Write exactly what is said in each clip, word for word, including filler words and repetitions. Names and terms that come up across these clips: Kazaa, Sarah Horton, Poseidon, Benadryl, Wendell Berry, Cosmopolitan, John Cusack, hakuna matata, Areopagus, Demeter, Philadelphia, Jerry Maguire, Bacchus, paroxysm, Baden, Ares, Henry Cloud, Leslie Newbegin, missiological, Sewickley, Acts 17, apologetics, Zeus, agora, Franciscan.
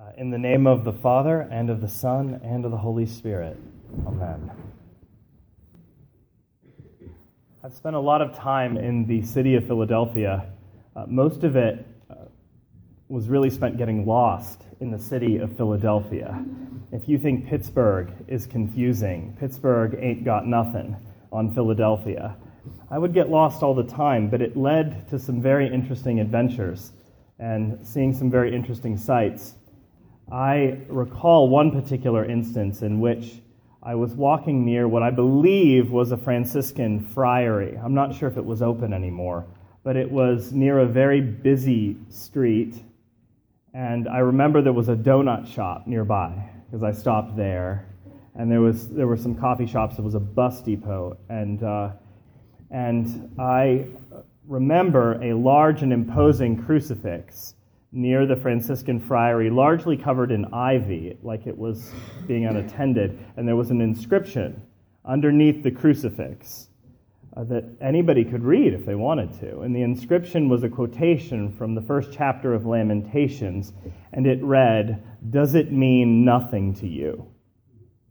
Uh, in the name of the Father, and of the Son, and of the Holy Spirit. Amen. I've spent a lot of time in the city of Philadelphia. Uh, most of it uh, was really spent getting lost in the city of Philadelphia. If you think Pittsburgh is confusing, Pittsburgh ain't got nothing on Philadelphia. I would get lost all the time, but it led to some very interesting adventures and seeing some very interesting sights. I recall one particular instance in which I was walking near what I believe was a Franciscan friary. I'm not sure if it was open anymore, but it was near a very busy street, and I remember there was a donut shop nearby, because I stopped there, and there was there were some coffee shops. There was a bus depot, and uh, and I remember a large and imposing crucifix near the Franciscan friary, largely covered in ivy, like it was being unattended, and there was an inscription underneath the crucifix uh, that anybody could read if they wanted to, and the inscription was a quotation from the first chapter of Lamentations, and it read, "Does it mean nothing to you,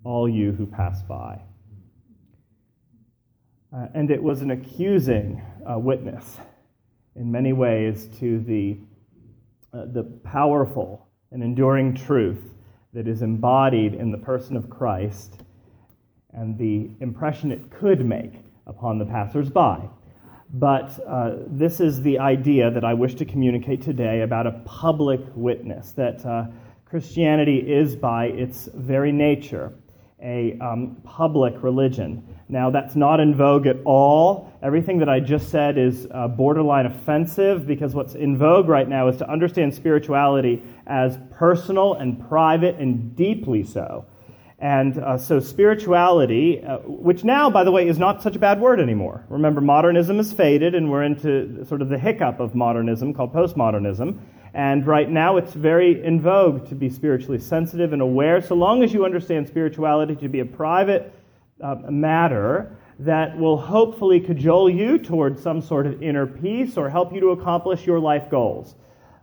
all you who pass by?" Uh, and it was an accusing uh, witness in many ways to the Uh, the powerful and enduring truth that is embodied in the person of Christ and the impression it could make upon the passersby. But uh, this is the idea that I wish to communicate today about a public witness, that uh, Christianity is by its very nature a um, public religion. Now, that's not in vogue at all. Everything that I just said is uh, borderline offensive, because what's in vogue right now is to understand spirituality as personal and private and deeply so. And uh, so spirituality, uh, which now, by the way, is not such a bad word anymore. Remember, modernism has faded, and we're into sort of the hiccup of modernism called postmodernism. And right now it's very in vogue to be spiritually sensitive and aware, so long as you understand spirituality to be a private Uh, matter that will hopefully cajole you toward some sort of inner peace or help you to accomplish your life goals.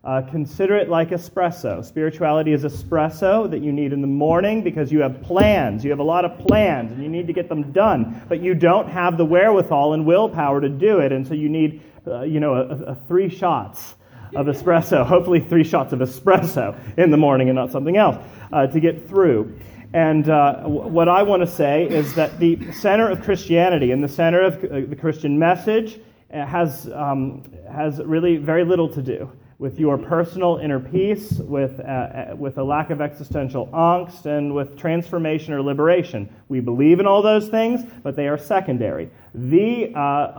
Uh, consider it like espresso. Spirituality is espresso that you need in the morning because you have plans. You have a lot of plans and you need to get them done, but you don't have the wherewithal and willpower to do it, and so you need, uh, you know, a, a three shots of espresso, hopefully three shots of espresso in the morning and not something else uh, to get through. And uh, what I want to say is that the center of Christianity and the center of the Christian message has um, has really very little to do with your personal inner peace, with uh, with a lack of existential angst, and with transformation or liberation. We believe in all those things, but they are secondary. The uh,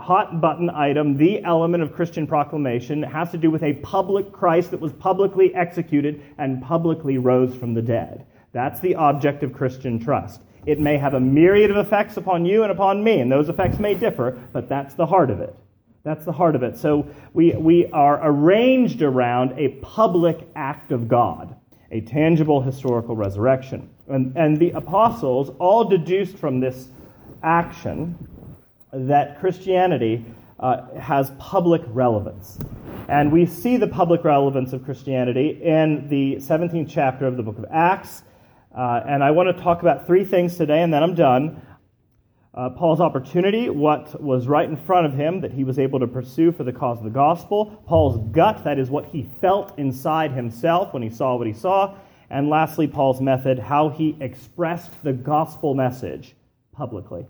hot button item, the element of Christian proclamation, has to do with a public Christ that was publicly executed and publicly rose from the dead. That's the object of Christian trust. It may have a myriad of effects upon you and upon me, and those effects may differ, but that's the heart of it. That's the heart of it. So we, we are arranged around a public act of God, a tangible historical resurrection. And, and the apostles all deduced from this action that Christianity uh, has public relevance. And we see the public relevance of Christianity in the seventeenth chapter of the book of Acts. Uh, and I want to talk about three things today, and then I'm done. Uh, Paul's opportunity, what was right in front of him that he was able to pursue for the cause of the gospel. Paul's gut, that is what he felt inside himself when he saw what he saw. And lastly, Paul's method, how he expressed the gospel message publicly.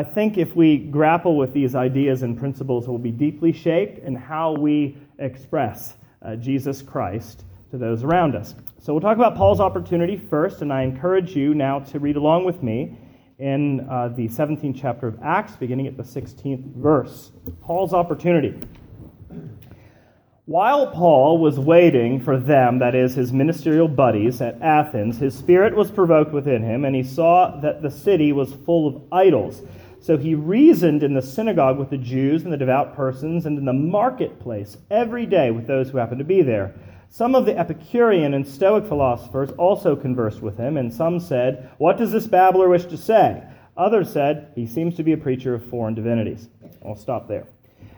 I think if we grapple with these ideas and principles, it will be deeply shaped in how we express uh, Jesus Christ to those around us. So we'll talk about Paul's opportunity first, and I encourage you now to read along with me in uh, the seventeenth chapter of Acts, beginning at the sixteenth verse. Paul's opportunity. While Paul was waiting for them, that is, his ministerial buddies at Athens, his spirit was provoked within him, and he saw that the city was full of idols. So he reasoned in the synagogue with the Jews and the devout persons, and in the marketplace every day with those who happened to be there. Some of the Epicurean and Stoic philosophers also conversed with him, and some said, "What does this babbler wish to say?" Others said, "He seems to be a preacher of foreign divinities." I'll stop there.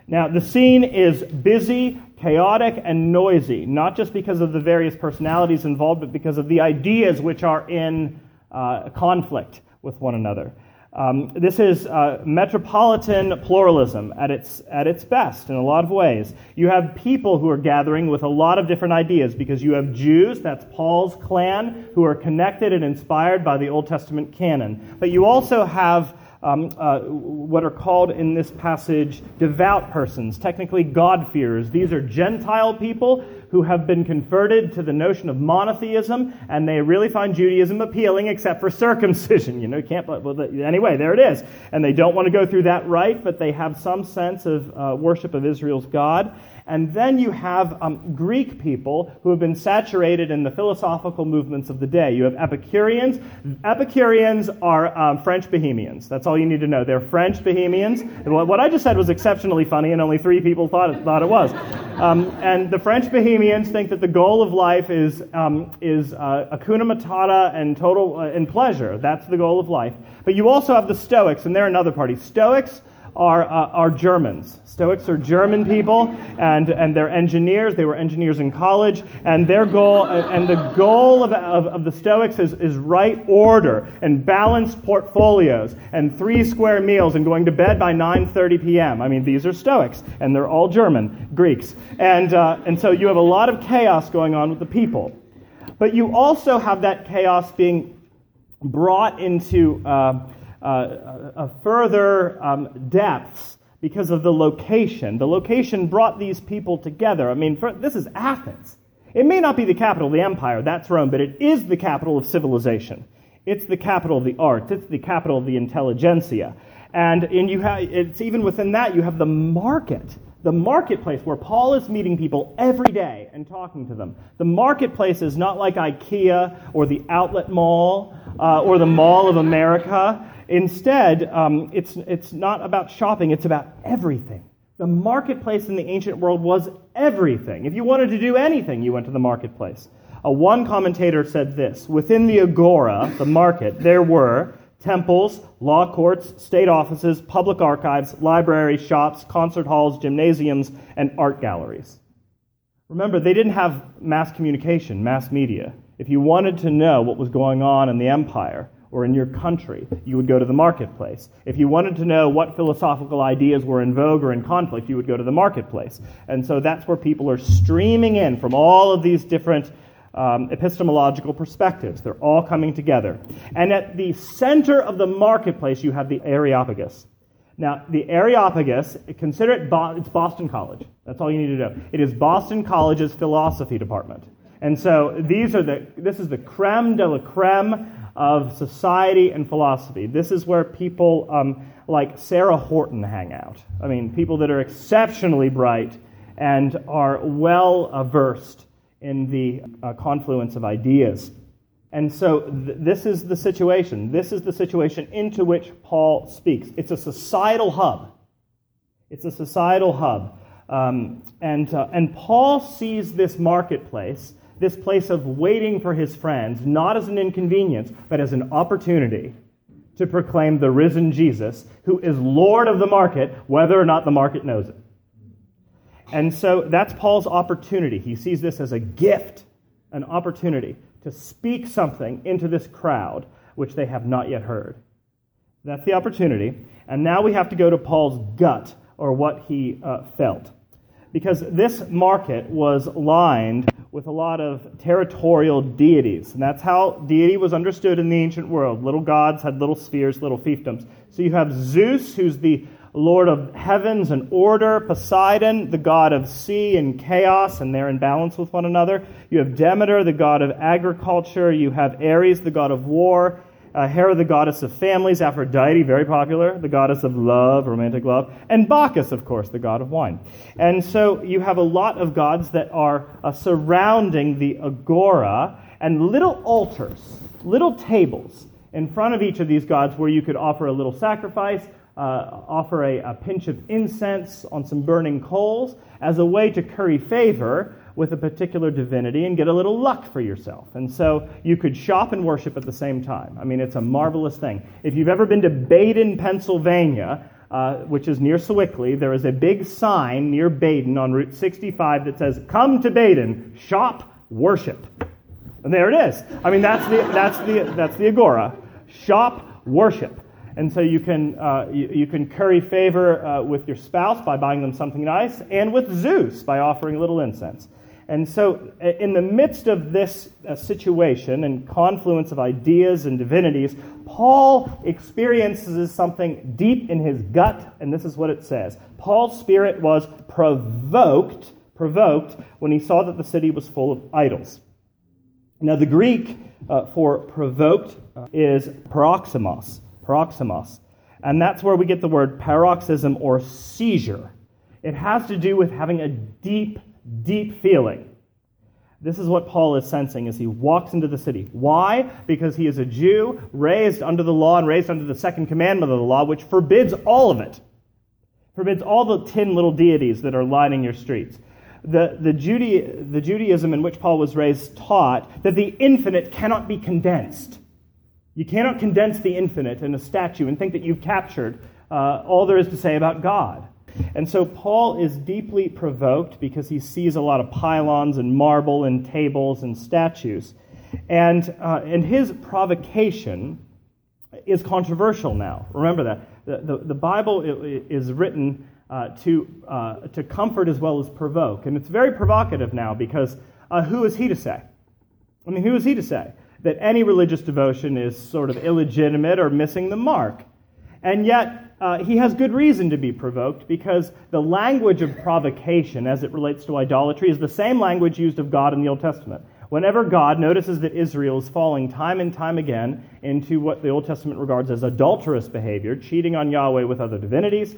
Now, the scene is busy, chaotic, and noisy, not just because of the various personalities involved, but because of the ideas which are in uh, conflict with one another. Um, this is uh, metropolitan pluralism at its at its best in a lot of ways. You have people who are gathering with a lot of different ideas because you have Jews, that's Paul's clan, who are connected and inspired by the Old Testament canon. But you also have um, uh, what are called in this passage devout persons, technically God-fearers. These are Gentile people who have been converted to the notion of monotheism, and they really find Judaism appealing except for circumcision. You know, you can't, well, anyway, there it is. And they don't want to go through that rite, but they have some sense of uh, worship of Israel's God. And then you have um, Greek people who have been saturated in the philosophical movements of the day. You have Epicureans. Epicureans are um, French Bohemians. That's all you need to know. They're French Bohemians. What I just said was exceptionally funny, and only three people thought it, thought it was. Um, and the French Bohemians think that the goal of life is um, is uh, hakuna matata and total uh, and pleasure. That's the goal of life. But you also have the Stoics, and they're another party. Stoics are uh, are Germans. Stoics are German people, and, and they're engineers. They were engineers in college, and their goal uh, and the goal of, of of the Stoics is is right order and balanced portfolios and three square meals and going to bed by nine thirty p.m. I mean, these are Stoics, and they're all German Greeks, and uh, and so you have a lot of chaos going on with the people, but you also have that chaos being brought into Uh, Uh, a further um, depths because of the location. The location brought these people together. I mean, for, this is Athens. It may not be the capital of the empire, that's Rome, but it is the capital of civilization. It's the capital of the arts. It's the capital of the intelligentsia. And, and you have, it's even within that, you have the market. The marketplace where Paul is meeting people every day and talking to them. The marketplace is not like IKEA or the outlet mall uh, or the Mall of America. Instead, um, it's it's not about shopping, it's about everything. The marketplace in the ancient world was everything. If you wanted to do anything, you went to the marketplace. Uh, one commentator said this: within the agora, the market, there were temples, law courts, state offices, public archives, libraries, shops, concert halls, gymnasiums, and art galleries. Remember, they didn't have mass communication, mass media. If you wanted to know what was going on in the empire or in your country, you would go to the marketplace. If you wanted to know what philosophical ideas were in vogue or in conflict, you would go to the marketplace. And so that's where people are streaming in from all of these different um, epistemological perspectives. They're all coming together. And at the center of the marketplace, you have the Areopagus. Now, the Areopagus, consider it, Bo- it's Boston College. That's all you need to know. It is Boston College's philosophy department. And so these are the. This is the creme de la creme of society and philosophy. This is where people um, like Sarah Horton hang out. I mean, people that are exceptionally bright and are well-versed in the uh, confluence of ideas. And so th- this is the situation. This is the situation into which Paul speaks. It's a societal hub. It's a societal hub. Um, and uh, and Paul sees this marketplace, this place of waiting for his friends, not as an inconvenience, but as an opportunity to proclaim the risen Jesus, who is Lord of the market, whether or not the market knows it. And so that's Paul's opportunity. He sees this as a gift, an opportunity to speak something into this crowd, which they have not yet heard. That's the opportunity. And now we have to go to Paul's gut, or what he uh, felt. Because this market was lined with a lot of territorial deities. And that's how deity was understood in the ancient world. Little gods had little spheres, little fiefdoms. So you have Zeus, who's the lord of heavens and order. Poseidon, the god of sea and chaos, and they're in balance with one another. You have Demeter, the god of agriculture. You have Ares, the god of war. Uh, Hera, the goddess of families. Aphrodite, very popular, the goddess of love, romantic love. And Bacchus, of course, the god of wine. And so you have a lot of gods that are uh, surrounding the agora, and little altars, little tables in front of each of these gods where you could offer a little sacrifice, uh, offer a, a pinch of incense on some burning coals as a way to curry favor with a particular divinity and get a little luck for yourself. And so you could shop and worship at the same time. I mean, it's a marvelous thing. If you've ever been to Baden, Pennsylvania, uh, which is near Sewickley, there is a big sign near Baden on Route sixty-five that says, "Come to Baden, shop, worship." And there it is. I mean, that's the that's the that's the agora, shop, worship. And so you can uh, you, you can curry favor uh, with your spouse by buying them something nice, and with Zeus by offering a little incense. And so in the midst of this uh, situation and confluence of ideas and divinities, Paul experiences something deep in his gut, and this is what it says. Paul's spirit was provoked, provoked when he saw that the city was full of idols. Now the Greek uh, for provoked is paroxysmos, paroxysmos, and that's where we get the word paroxysm or seizure. It has to do with having a deep Deep feeling. This is what Paul is sensing as he walks into the city. Why? Because he is a Jew raised under the law and raised under the second commandment of the law, which forbids all of it. Forbids all the tin little deities that are lining your streets. The, the, Juda- the Judaism in which Paul was raised taught that the infinite cannot be condensed. You cannot condense the infinite in a statue and think that you've captured uh, all there is to say about God. And so Paul is deeply provoked because he sees a lot of pylons and marble and tables and statues. And uh, and his provocation is controversial now. Remember that. The, the, the Bible is written uh, to uh, to comfort as well as provoke. And it's very provocative now because uh, who is he to say? I mean, who is he to say that any religious devotion is sort of illegitimate or missing the mark? And yet, Uh, he has good reason to be provoked because the language of provocation as it relates to idolatry is the same language used of God in the Old Testament. Whenever God notices that Israel is falling time and time again into what the Old Testament regards as adulterous behavior, cheating on Yahweh with other divinities,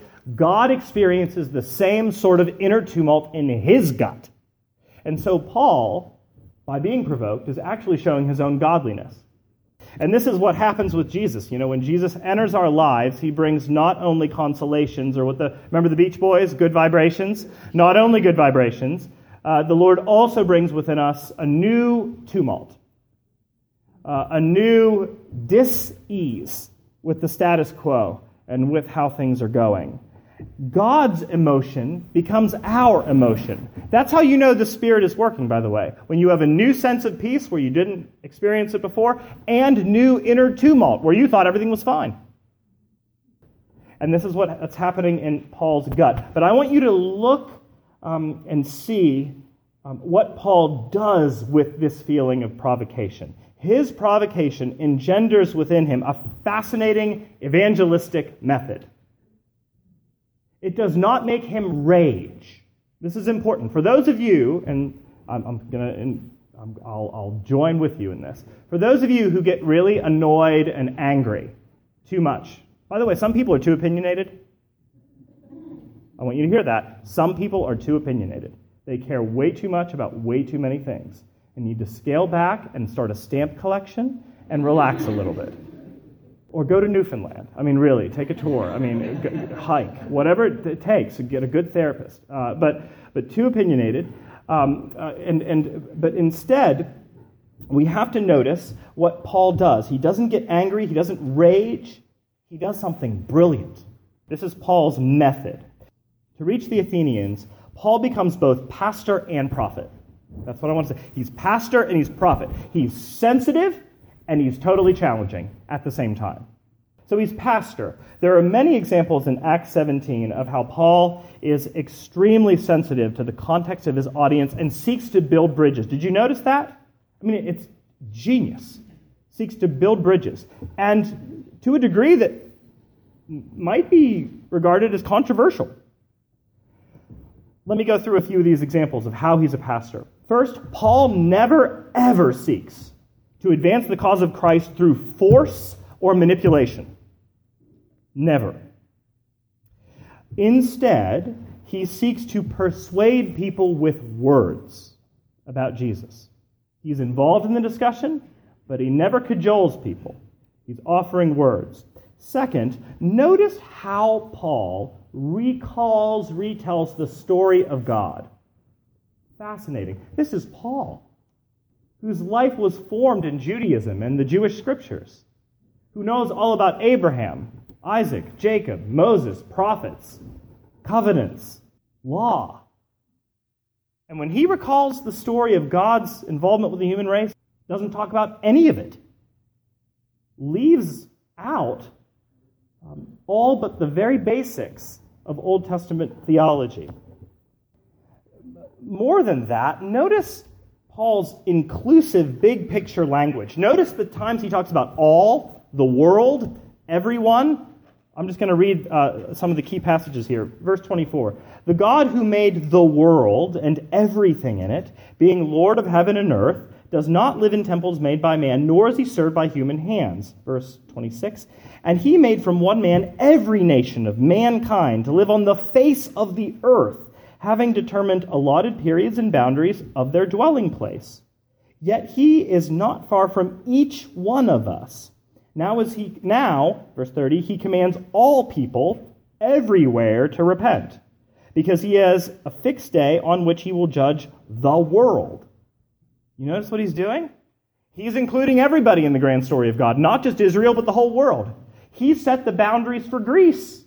God experiences the same sort of inner tumult in his gut. And so Paul, by being provoked, is actually showing his own godliness. And this is what happens with Jesus. You know, when Jesus enters our lives, he brings not only consolations, or what the, remember the Beach Boys, good vibrations? Not only good vibrations, uh, the Lord also brings within us a new tumult, uh, a new dis-ease with the status quo and with how things are going. God's emotion becomes our emotion. That's how you know the Spirit is working, by the way. When you have a new sense of peace where you didn't experience it before, and new inner tumult where you thought everything was fine. And this is what's happening in Paul's gut. But I want you to look um, and see um, what Paul does with this feeling of provocation. His provocation engenders within him a fascinating evangelistic method. It does not make him rage. This is important. For those of you, and I'm, I'm gonna, and I'm, I'll, I'll join with you in this. For those of you who get really annoyed and angry too much. By the way, some people are too opinionated. I want you to hear that. Some people are too opinionated. They care way too much about way too many things. You need to scale back and start a stamp collection and relax a little bit. Or go to Newfoundland. I mean, really, take a tour. I mean, g- hike, whatever it takes. Get a good therapist. Uh, but but too opinionated. Um, uh, and and but instead, we have to notice what Paul does. He doesn't get angry. He doesn't rage. He does something brilliant. This is Paul's method. To reach the Athenians, Paul becomes both pastor and prophet. That's what I want to say. He's pastor and he's prophet. He's sensitive. And he's totally challenging at the same time. So he's pastor. There are many examples in Acts seventeen of how Paul is extremely sensitive to the context of his audience and seeks to build bridges. Did you notice that? I mean, it's genius. Seeks to build bridges. And to a degree that might be regarded as controversial. Let me go through a few of these examples of how he's a pastor. First, Paul never, ever seeks to advance the cause of Christ through force or manipulation. Never. Instead, he seeks to persuade people with words about Jesus. He's involved in the discussion, but he never cajoles people. He's offering words. Second, notice how Paul recalls, retells the story of God. Fascinating. This is Paul, whose life was formed in Judaism and the Jewish scriptures, who knows all about Abraham, Isaac, Jacob, Moses, prophets, covenants, law. And when he recalls the story of God's involvement with the human race, doesn't talk about any of it. Leaves out um, all but the very basics of Old Testament theology. More than that, notice Paul's inclusive big picture language. Notice the times he talks about all, the world, everyone. I'm just going to read uh, some of the key passages here. Verse twenty-four. The God who made the world and everything in it, being Lord of heaven and earth, does not live in temples made by man, nor is he served by human hands. Verse twenty-six, and he made from one man every nation of mankind to live on the face of the earth, having determined allotted periods and boundaries of their dwelling place. Yet he is not far from each one of us. Now, is he, now, verse thirty, he commands all people everywhere to repent, because he has a fixed day on which he will judge the world. You notice what he's doing? He's including everybody in the grand story of God, not just Israel, but the whole world. He set the boundaries for Greece.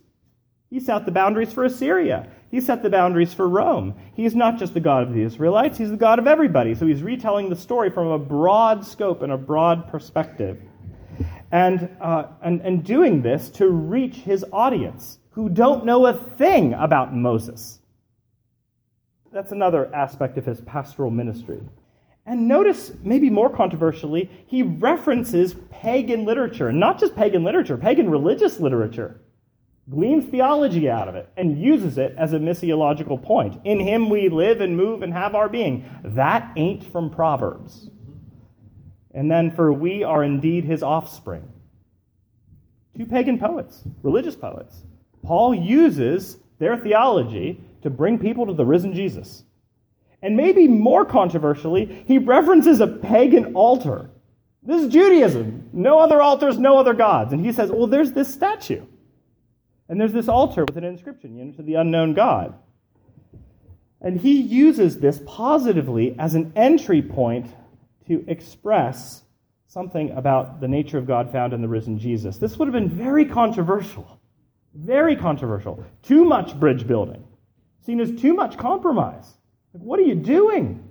He set the boundaries for Assyria. He set the boundaries for Rome. He's not just the God of the Israelites, he's the God of everybody. So he's retelling the story from a broad scope and a broad perspective. And, uh, and, and doing this to reach his audience, who don't know a thing about Moses. That's another aspect of his pastoral ministry. And notice, maybe more controversially, he references pagan literature, and not just pagan literature, pagan religious literature, gleans theology out of it, and uses it as a missiological point. In him we live and move and have our being. That ain't from Proverbs. And then for we are indeed his offspring. Two pagan poets, religious poets. Paul uses their theology to bring people to the risen Jesus. And maybe more controversially, he references a pagan altar. This is Judaism. No other altars, no other gods. And he says, well, there's this statue. And there's this altar with an inscription, you know, to the unknown God. And he uses this positively as an entry point to express something about the nature of God found in the risen Jesus. This would have been very controversial. Very controversial. Too much bridge building. Seen as too much compromise. Like, what are you doing?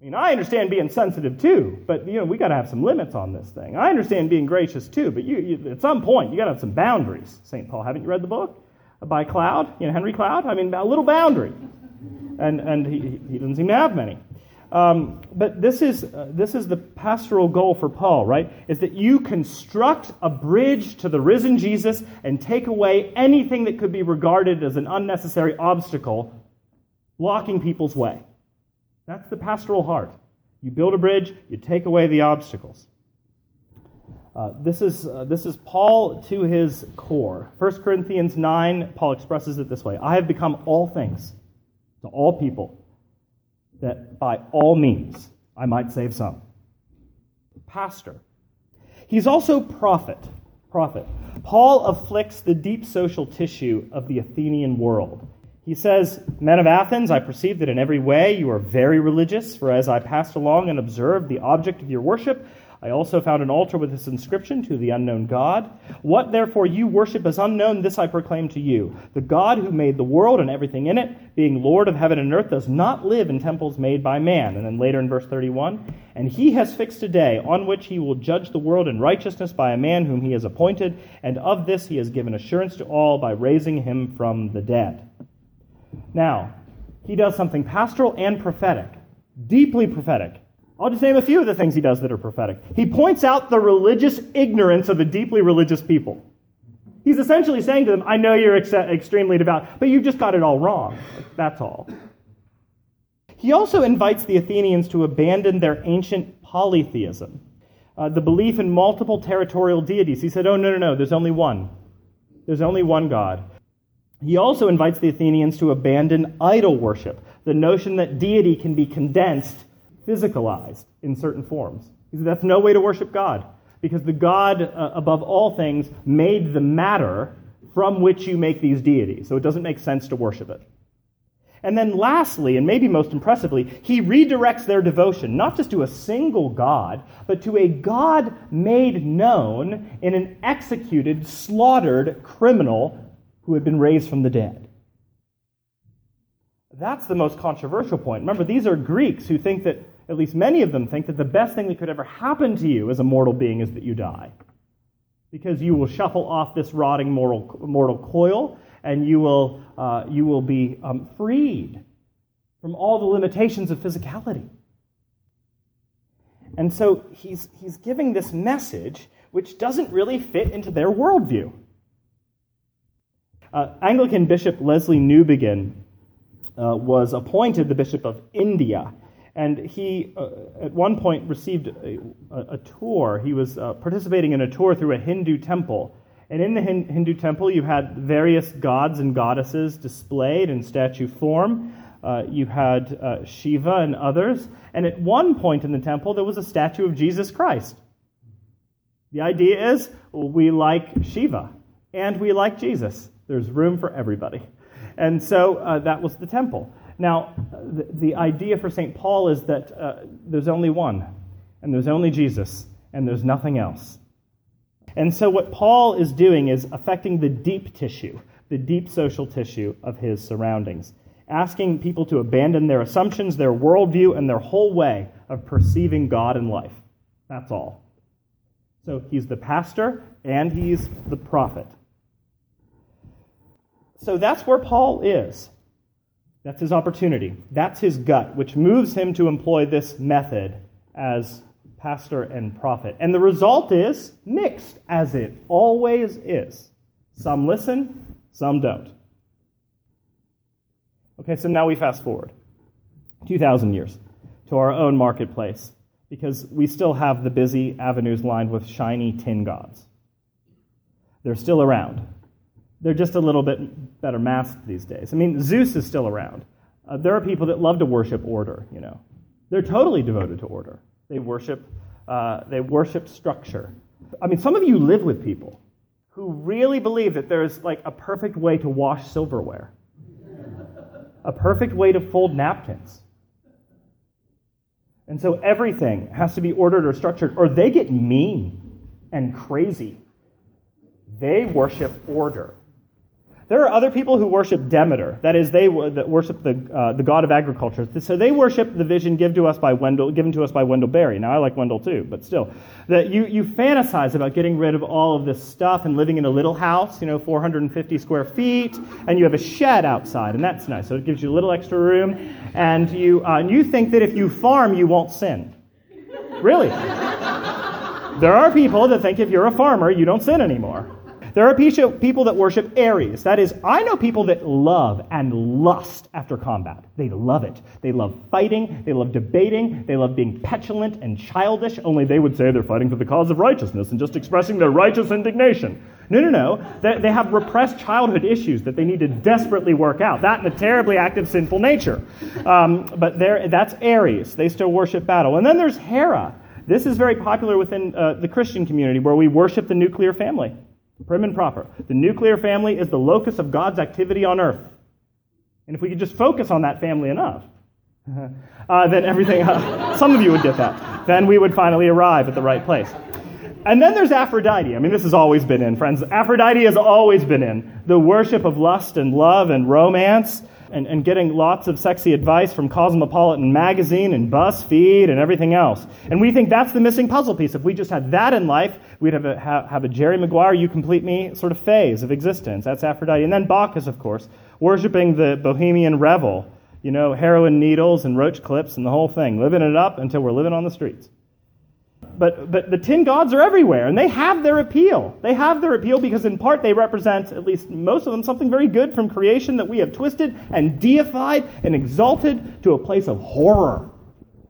I mean, I understand being sensitive too, but you know, we got to have some limits on this thing. I understand being gracious too, but you, you at some point you got to have some boundaries. Saint Paul, haven't you read the book by Cloud? You know, Henry Cloud. I mean, a little boundary, and and he he doesn't seem to have many. Um, but this is uh, this is the pastoral goal for Paul, right? Is that you construct a bridge to the risen Jesus and take away anything that could be regarded as an unnecessary obstacle. Blocking people's way. That's the pastoral heart. You build a bridge, you take away the obstacles. Uh, this is uh, this is Paul to his core. First Corinthians nine, Paul expresses it this way. I have become all things to all people, that by all means I might save some. Pastor. He's also prophet. Prophet. Paul afflicts the deep social tissue of the Athenian world. He says, men of Athens, I perceive that in every way you are very religious, for as I passed along and observed the object of your worship, I also found an altar with this inscription, to the unknown God. What therefore you worship as unknown, this I proclaim to you. The God who made the world and everything in it, being Lord of heaven and earth, does not live in temples made by man. And then later in verse thirty-one, and he has fixed a day on which he will judge the world in righteousness by a man whom he has appointed, and of this he has given assurance to all by raising him from the dead. Now, he does something pastoral and prophetic, deeply prophetic. I'll just name a few of the things he does that are prophetic. He points out the religious ignorance of the deeply religious people. He's essentially saying to them, I know you're ex- extremely devout, but you've just got it all wrong. That's all. He also invites the Athenians to abandon their ancient polytheism, uh, the belief in multiple territorial deities. He said, oh, no, no, no, there's only one. There's only one God. He also invites the Athenians to abandon idol worship, the notion that deity can be condensed, physicalized in certain forms. He says that's no way to worship God, because the God, uh, above all things, made the matter from which you make these deities, so it doesn't make sense to worship it. And then lastly, and maybe most impressively, he redirects their devotion, not just to a single God, but to a God made known in an executed, slaughtered criminal who had been raised from the dead. That's the most controversial point. Remember, these are Greeks who think that, at least many of them think, that the best thing that could ever happen to you as a mortal being is that you die. Because you will shuffle off this rotting mortal, mortal coil, and you will uh, you will be um, freed from all the limitations of physicality. And so he's he's giving this message which doesn't really fit into their worldview. Uh, Anglican Bishop Leslie Newbegin uh, was appointed the Bishop of India, and he uh, at one point received a, a, a tour. He was uh, participating in a tour through a Hindu temple. And in the Hindu temple, you had various gods and goddesses displayed in statue form. Uh, you had uh, Shiva and others. And at one point in the temple, there was a statue of Jesus Christ. The idea is, well, we like Shiva and we like Jesus. There's room for everybody. And so uh, that was the temple. Now, the, the idea for Saint Paul is that uh, there's only one, and there's only Jesus, and there's nothing else. And so what Paul is doing is affecting the deep tissue, the deep social tissue of his surroundings, asking people to abandon their assumptions, their worldview, and their whole way of perceiving God and life. That's all. So he's the pastor, and he's the prophet. So that's where Paul is. That's his opportunity. That's his gut, which moves him to employ this method as pastor and prophet. And the result is mixed, as it always is. Some listen, some don't. Okay, so now we fast forward two thousand years to our own marketplace, because we still have the busy avenues lined with shiny tin gods. They're still around. They're just a little bit better masked these days. I mean, Zeus is still around. Uh, there are people that love to worship order, you know. They're totally devoted to order. They worship uh, they worship structure. I mean, some of you live with people who really believe that there's like a perfect way to wash silverware, a perfect way to fold napkins. And so everything has to be ordered or structured, or they get mean and crazy. They worship order. There are other people who worship Demeter. That is, they that worship the uh, the god of agriculture. So they worship the vision given to us by Wendell, given to us by Wendell Berry. Now, I like Wendell too, but still, that you you fantasize about getting rid of all of this stuff and living in a little house, you know, four hundred fifty square feet, and you have a shed outside, and that's nice. So it gives you a little extra room, and you uh, and you think that if you farm, you won't sin. Really, there are people that think if you're a farmer, you don't sin anymore. There are people that worship Ares. That is, I know people that love and lust after combat. They love it. They love fighting. They love debating. They love being petulant and childish, only they would say they're fighting for the cause of righteousness and just expressing their righteous indignation. No, no, no. They, they have repressed childhood issues that they need to desperately work out. That and a terribly active, sinful nature. Um, but that's Ares. They still worship battle. And then there's Hera. This is very popular within uh, the Christian community, where we worship the nuclear family. Prim and proper. The nuclear family is the locus of God's activity on earth. And if we could just focus on that family enough, uh, then everything, uh, some of you would get that. Then we would finally arrive at the right place. And then there's Aphrodite. I mean, this has always been in, friends. Aphrodite has always been in. The worship of lust and love and romance and, and getting lots of sexy advice from Cosmopolitan magazine and BuzzFeed and everything else. And we think that's the missing puzzle piece. If we just had that in life, we'd have a, have a Jerry Maguire, you complete me sort of phase of existence. That's Aphrodite. And then Bacchus, of course, worshiping the bohemian revel, you know, heroin needles and roach clips and the whole thing, living it up until we're living on the streets. But but the tin gods are everywhere, and they have their appeal. They have their appeal because, in part, they represent, at least most of them, something very good from creation that we have twisted and deified and exalted to a place of horror.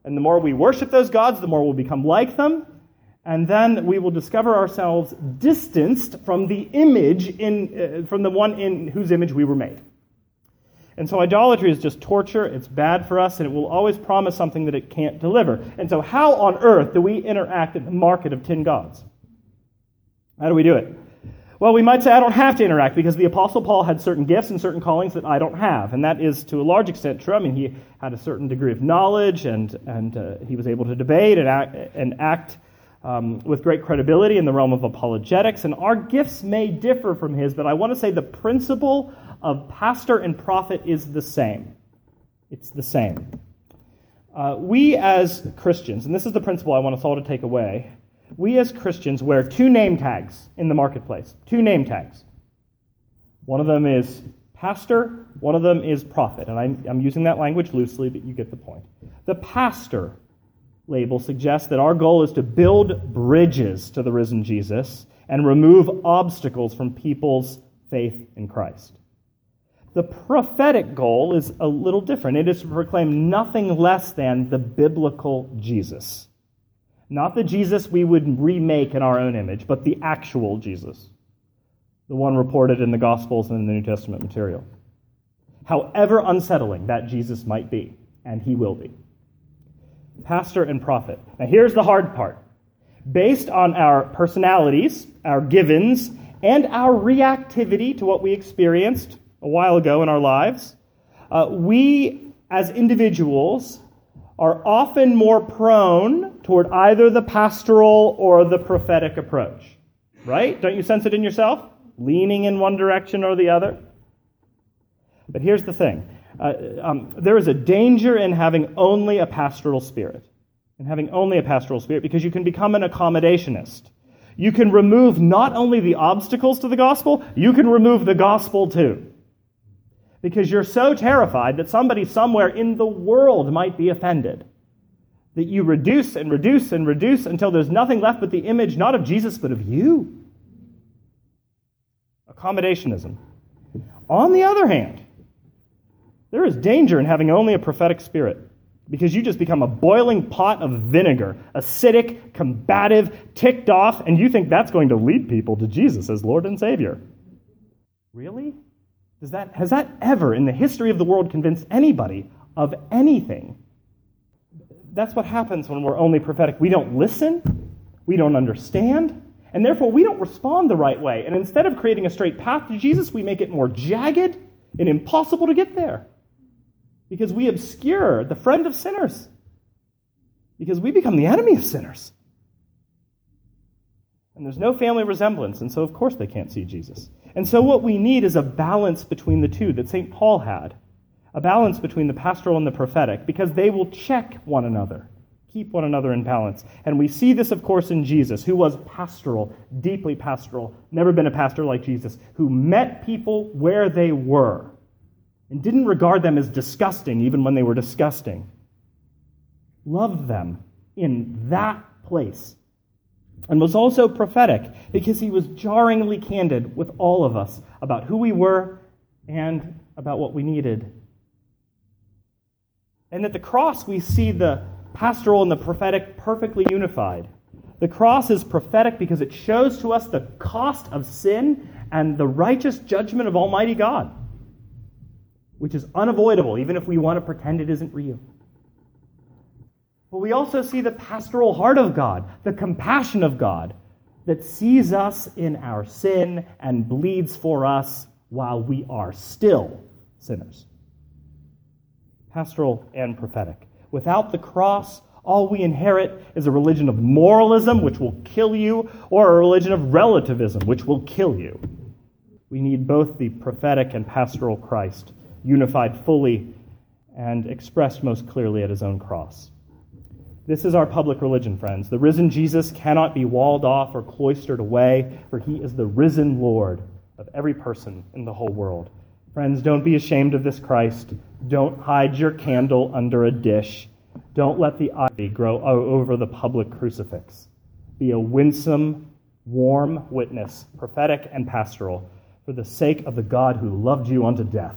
And the more we worship those gods, the more we'll become like them, and then we will discover ourselves distanced from the image in uh, from the one in whose image we were made. And so idolatry is just torture, it's bad for us, and it will always promise something that it can't deliver. And so how on earth do we interact in the market of tin gods? How do we do it? Well, we might say I don't have to interact because the Apostle Paul had certain gifts and certain callings that I don't have. And that is to a large extent true. I mean, he had a certain degree of knowledge and, and uh, he was able to debate and act, and act um, with great credibility in the realm of apologetics. And our gifts may differ from his, but I want to say the principle of pastor and prophet is the same. It's the same. Uh, we as Christians, and this is the principle I want us all to take away, we as Christians wear two name tags in the marketplace. Two name tags. One of them is pastor, one of them is prophet. And I'm, I'm using that language loosely, but you get the point. The pastor label suggests that our goal is to build bridges to the risen Jesus and remove obstacles from people's faith in Christ. The prophetic goal is a little different. It is to proclaim nothing less than the biblical Jesus. Not the Jesus we would remake in our own image, but the actual Jesus, the one reported in the Gospels and in the New Testament material. However unsettling that Jesus might be, and he will be. Pastor and prophet. Now here's the hard part. Based on our personalities, our givens, and our reactivity to what we experienced a while ago in our lives, uh, we as individuals are often more prone toward either the pastoral or the prophetic approach, right? Don't you sense it in yourself? Leaning in one direction or the other? But here's the thing. Uh, um, there is a danger in having only a pastoral spirit, in having only a pastoral spirit, because you can become an accommodationist. You can remove not only the obstacles to the gospel, you can remove the gospel too. Because you're so terrified that somebody somewhere in the world might be offended that you reduce and reduce and reduce until there's nothing left but the image not of Jesus but of you. Accommodationism. On the other hand, there is danger in having only a prophetic spirit because you just become a boiling pot of vinegar, acidic, combative, ticked off, and you think that's going to lead people to Jesus as Lord and Savior. Really? Does that, has that ever, in the history of the world, convinced anybody of anything? That's what happens when we're only prophetic. We don't listen, we don't understand, and therefore we don't respond the right way. And instead of creating a straight path to Jesus, we make it more jagged and impossible to get there. Because we obscure the friend of sinners. Because we become the enemy of sinners. And there's no family resemblance, and so of course they can't see Jesus. And so what we need is a balance between the two that Saint Paul had, a balance between the pastoral and the prophetic, because they will check one another, keep one another in balance. And we see this, of course, in Jesus, who was pastoral, deeply pastoral, never been a pastor like Jesus, who met people where they were and didn't regard them as disgusting, even when they were disgusting. Loved them in that place. And was also prophetic because he was jarringly candid with all of us about who we were and about what we needed. And at the cross, we see the pastoral and the prophetic perfectly unified. The cross is prophetic because it shows to us the cost of sin and the righteous judgment of Almighty God, which is unavoidable, even if we want to pretend it isn't real. But we also see the pastoral heart of God, the compassion of God that sees us in our sin and bleeds for us while we are still sinners. Pastoral and prophetic. Without the cross, all we inherit is a religion of moralism, which will kill you, or a religion of relativism, which will kill you. We need both the prophetic and pastoral Christ, unified fully and expressed most clearly at his own cross. This is our public religion, friends. The risen Jesus cannot be walled off or cloistered away, for he is the risen Lord of every person in the whole world. Friends, don't be ashamed of this Christ. Don't hide your candle under a dish. Don't let the ivy grow over the public crucifix. Be a winsome, warm witness, prophetic and pastoral, for the sake of the God who loved you unto death